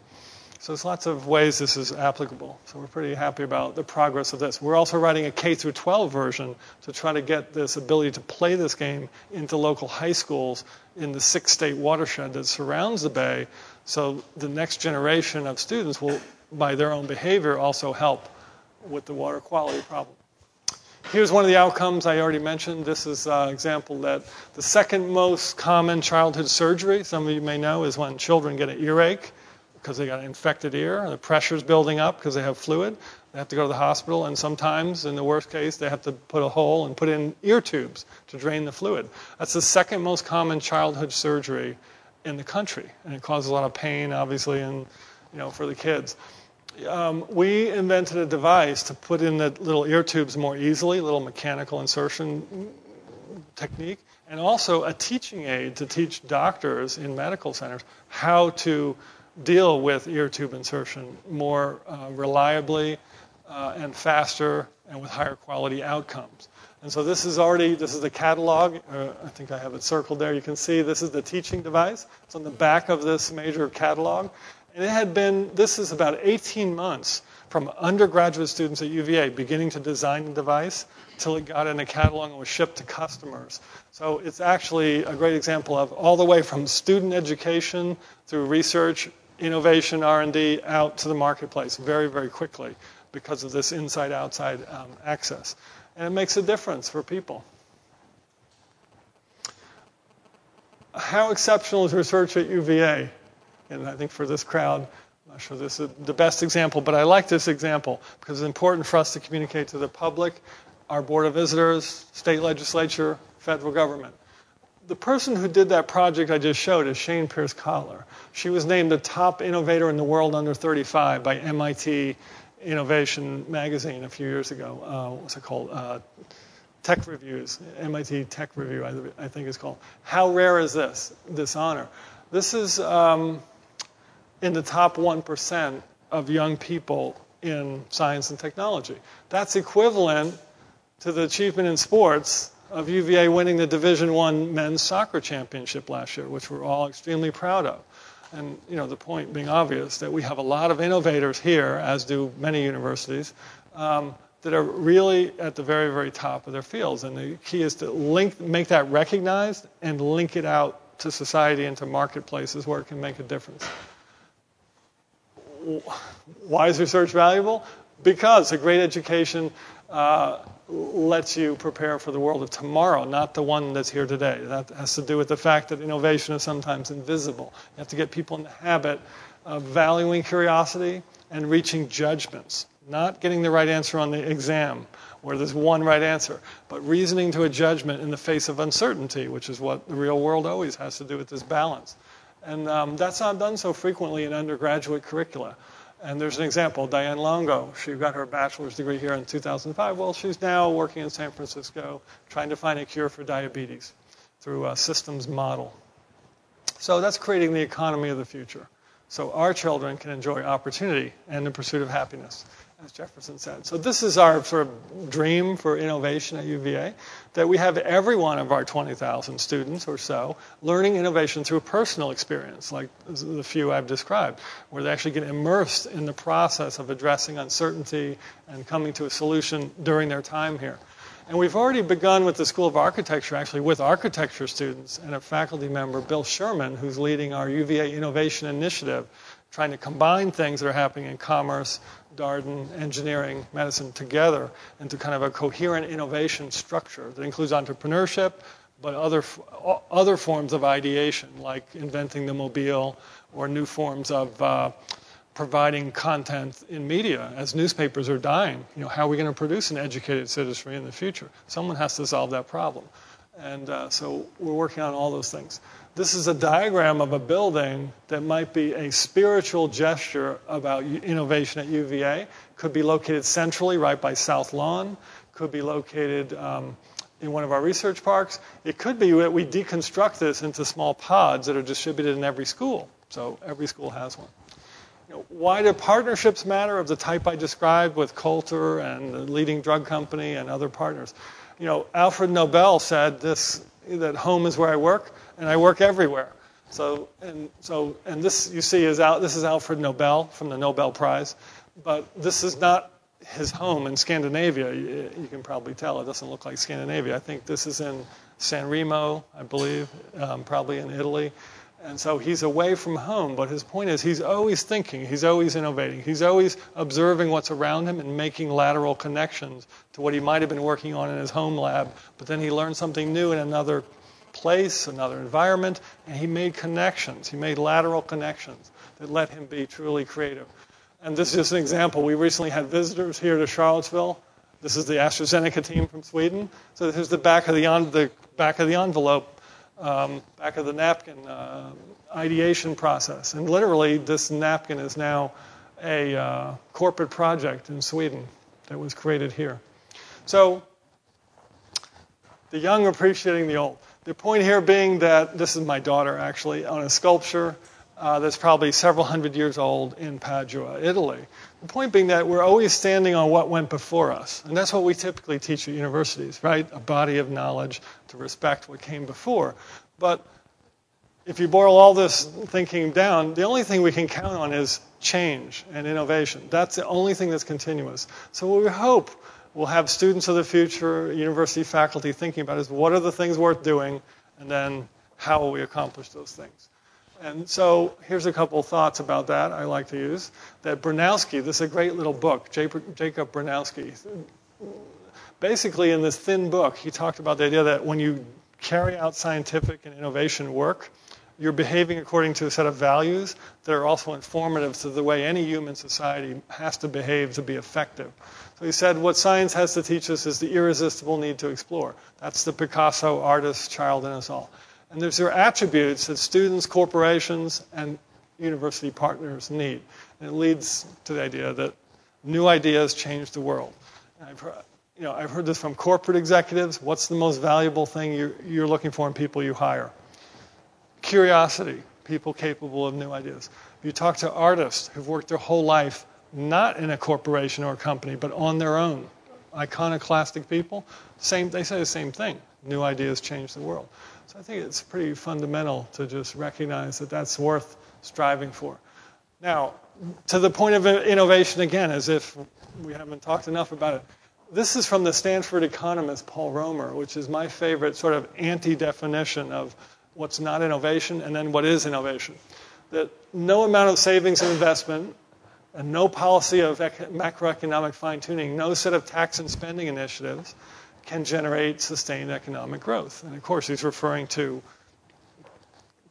So there's lots of ways this is applicable. So we're pretty happy about the progress of this. We're also writing a K through twelve version to try to get this ability to play this game into local high schools in the six-state watershed that surrounds the Bay, so the next generation of students will, by their own behavior, also help with the water quality problem. Here's one of the outcomes I already mentioned. This is an example that the second most common childhood surgery, some of you may know, is when children get an earache because they got an infected ear, and the pressure's building up because they have fluid. They have to go to the hospital, and sometimes, in the worst case, they have to put a hole and put in ear tubes to drain the fluid. That's the second most common childhood surgery in the country, and it causes a lot of pain, obviously, and, you know, for the kids. Um, we invented a device to put in the little ear tubes more easily, little mechanical insertion technique, and also a teaching aid to teach doctors in medical centers how to deal with ear tube insertion more uh, reliably uh, and faster and with higher quality outcomes. And so this is already, this is the catalog. Uh, I think I have it circled there. You can see this is the teaching device. It's on the back of this major catalog. And it had been, this is about eighteen months from undergraduate students at U V A beginning to design the device till it got in a catalog and was shipped to customers. So it's actually a great example of all the way from student education through research, innovation, R and D, out to the marketplace very, very quickly because of this inside-outside um, access. And it makes a difference for people. How exceptional is research at U V A? And I think for this crowd, I'm not sure this is the best example, but I like this example because it's important for us to communicate to the public, our Board of Visitors, state legislature, federal government. The person who did that project I just showed is Shane Pierce-Cottler. She was named the top innovator in the world under thirty-five by M I T Innovation magazine a few years ago. Uh, what's it called? Uh, Tech Reviews, M I T Tech Review, I, I think it's called. How rare is this, this honor? This is um, in the top one percent of young people in science and technology. That's equivalent to the achievement in sports of U V A winning the Division I men's soccer championship last year, which we're all extremely proud of. And, you know, the point being obvious that we have a lot of innovators here, as do many universities, um, that are really at the very, very top of their fields. And the key is to link, make that recognized and link it out to society and to marketplaces where it can make a difference. Why is research valuable? Because a great education uh, lets you prepare for the world of tomorrow, not the one that's here today. That has to do with the fact that innovation is sometimes invisible. You have to get people in the habit of valuing curiosity and reaching judgments, not getting the right answer on the exam where there's one right answer, but reasoning to a judgment in the face of uncertainty, which is what the real world always has to do with this balance. And um, that's not done so frequently in undergraduate curricula. And there's an example, Diane Longo. She got her bachelor's degree here in two thousand five. Well, she's now working in San Francisco trying to find a cure for diabetes through a systems model. So that's creating the economy of the future. So our children can enjoy opportunity and the pursuit of happiness, as Jefferson said. So this is our sort of dream for innovation at U V A, that we have every one of our twenty thousand students or so learning innovation through a personal experience, like the few I've described, where they actually get immersed in the process of addressing uncertainty and coming to a solution during their time here. And we've already begun with the School of Architecture, actually with architecture students and a faculty member, Bill Sherman, who's leading our U V A Innovation Initiative, trying to combine things that are happening in commerce, Darden, engineering, medicine together into kind of a coherent innovation structure that includes entrepreneurship, but other other forms of ideation, like inventing the mobile or new forms of uh, providing content in media as newspapers are dying. You know, how are we going to produce an educated citizenry in the future? Someone has to solve that problem. And uh, so we're working on all those things. This is a diagram of a building that might be a spiritual gesture about innovation at U V A. Could be located centrally, right by South Lawn. Could be located um, in one of our research parks. It could be that we deconstruct this into small pods that are distributed in every school. So every school has one. You know, why do partnerships matter of the type I described with Coulter and the leading drug company and other partners? You know, Alfred Nobel said this, that home is where I work, and I work everywhere. So, and so, and this you see is out. This is Alfred Nobel from the Nobel Prize, but this is not his home in Scandinavia. You, you can probably tell it doesn't look like Scandinavia. I think this is in San Remo, I believe, um, probably in Italy. And so he's away from home, but his point is he's always thinking, he's always innovating, he's always observing what's around him and making lateral connections to what he might have been working on in his home lab, but then he learned something new in another place, another environment, and he made connections, he made lateral connections that let him be truly creative. And this is just an example. We recently had visitors here to Charlottesville. This is the AstraZeneca team from Sweden. So this is the back of the, on, the, back of the envelope. Um, back of the napkin uh, ideation process. And literally, this napkin is now a uh, corporate project in Sweden that was created here. So the young appreciating the old. The point here being that this is my daughter, actually, on a sculpture uh, that's probably several hundred years old in Padua, Italy. The point being that we're always standing on what went before us. And that's what we typically teach at universities, right? A body of knowledge to respect what came before. But if you boil all this thinking down, the only thing we can count on is change and innovation. That's the only thing that's continuous. So what we hope we'll have students of the future, university faculty thinking about is what are the things worth doing, and then how will we accomplish those things? And so here's a couple thoughts about that I like to use. That Bronowski, this is a great little book, Jacob Bronowski. Basically, in this thin book, he talked about the idea that when you carry out scientific and innovation work, you're behaving according to a set of values that are also informative to the way any human society has to behave to be effective. So he said what science has to teach us is the irresistible need to explore. That's the Picasso artist child in us all. And there's their attributes that students, corporations, and university partners need. And it leads to the idea that New ideas change the world. And I've heard, you know, I've heard this from corporate executives. What's the most valuable thing you're, you're looking for in people you hire? Curiosity, people capable of new ideas. You talk to artists who've worked their whole life not in a corporation or a company, but on their own. Iconoclastic people, same, they say the same thing. New ideas change the world. So I think it's pretty fundamental to just recognize that that's worth striving for. Now, to the point of innovation again, as if we haven't talked enough about it, this is from the Stanford economist Paul Romer, which is my favorite sort of anti-definition of what's not innovation and then what is innovation. That no amount of savings and investment and no policy of macroeconomic fine-tuning, no set of tax and spending initiatives can generate sustained economic growth. And of course, he's referring to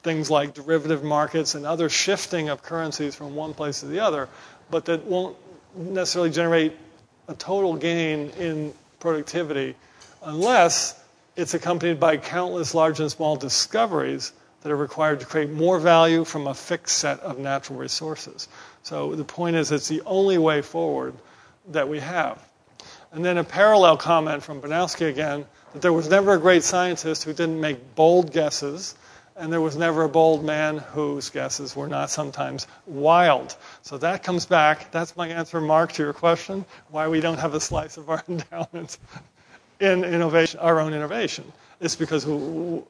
things like derivative markets and other shifting of currencies from one place to the other, but that won't necessarily generate a total gain in productivity unless it's accompanied by countless large and small discoveries that are required to create more value from a fixed set of natural resources. So the point is, it's the only way forward that we have. And then a parallel comment from Bronowski again, that there was never a great scientist who didn't make bold guesses, and there was never a bold man whose guesses were not sometimes wild. So that comes back. That's my answer, Mark, to your question, why we don't have a slice of our endowments in innovation, our own innovation. It's because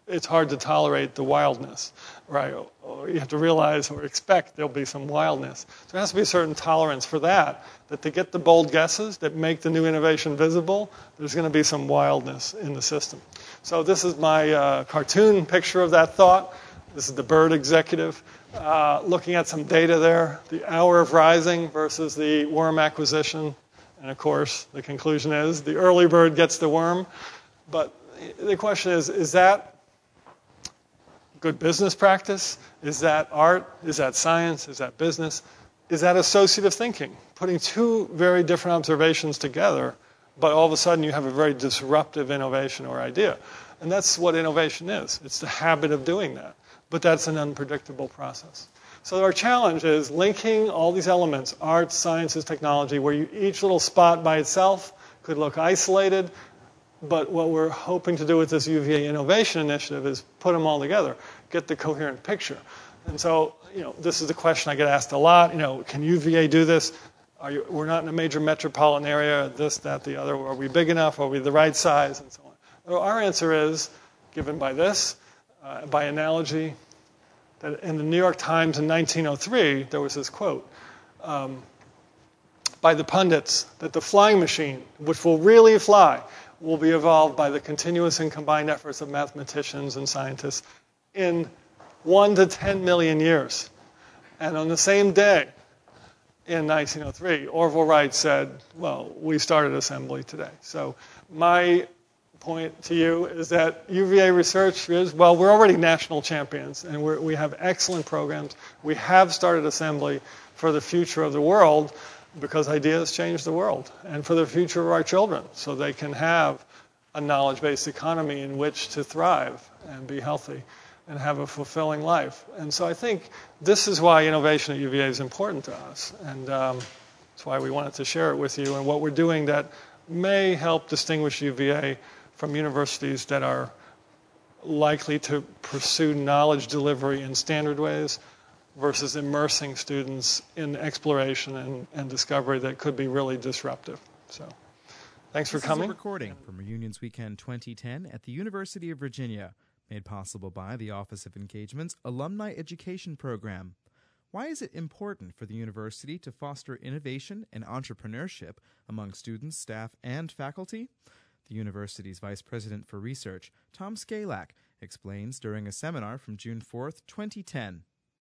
it's hard to tolerate the wildness, right? You have to realize or expect there'll be some wildness. So there has to be a certain tolerance for that, that to get the bold guesses that make the new innovation visible, there's going to be some wildness in the system. So this is my uh, cartoon picture of that thought. This is the bird executive uh, looking at some data there, the hour of rising versus the worm acquisition. And, of course, the conclusion is the early bird gets the worm. But the question is, is that good business practice? Is that art? Is that science? Is that business? Is that associative thinking? Putting two very different observations together, but all of a sudden you have a very disruptive innovation or idea. And that's what innovation is. It's the habit of doing that. But that's an unpredictable process. So our challenge is linking all these elements, art, sciences, technology, where you, each little spot by itself could look isolated. But what we're hoping to do with this U V A Innovation Initiative is put them all together, get the coherent picture. And so, you know, this is the question I get asked a lot. You know, can U V A do this? Are you, we're not in a major metropolitan area, this, that, the other. Are we big enough? Are we the right size? And so on. So our answer is, given by this, uh, by analogy, that in the New York Times in nineteen oh three, there was this quote, um, by the pundits, that the flying machine, which will really fly, will be evolved by the continuous and combined efforts of mathematicians and scientists in one to ten million years. And on the same day in nineteen oh three, Orville Wright said, well, we started assembly today. So my point to you is that U V A research is, well, we're already national champions, and we're, we have excellent programs. We have started assembly for the future of the world, because ideas change the world, and for the future of our children, so they can have a knowledge-based economy in which to thrive and be healthy and have a fulfilling life. And so I think this is why innovation at U V A is important to us, and um, that's why we wanted to share it with you and what we're doing that may help distinguish U V A from universities that are likely to pursue knowledge delivery in standard ways versus immersing students in exploration and, and discovery that could be really disruptive. So thanks for coming. This is a recording from Reunions Weekend twenty ten at the University of Virginia, made possible by the Office of Engagement's Alumni Education Program. Why is it important for the university to foster innovation and entrepreneurship among students, staff, and faculty? The university's Vice President for Research, Tom Skalak, explains during a seminar from June fourth, twenty ten.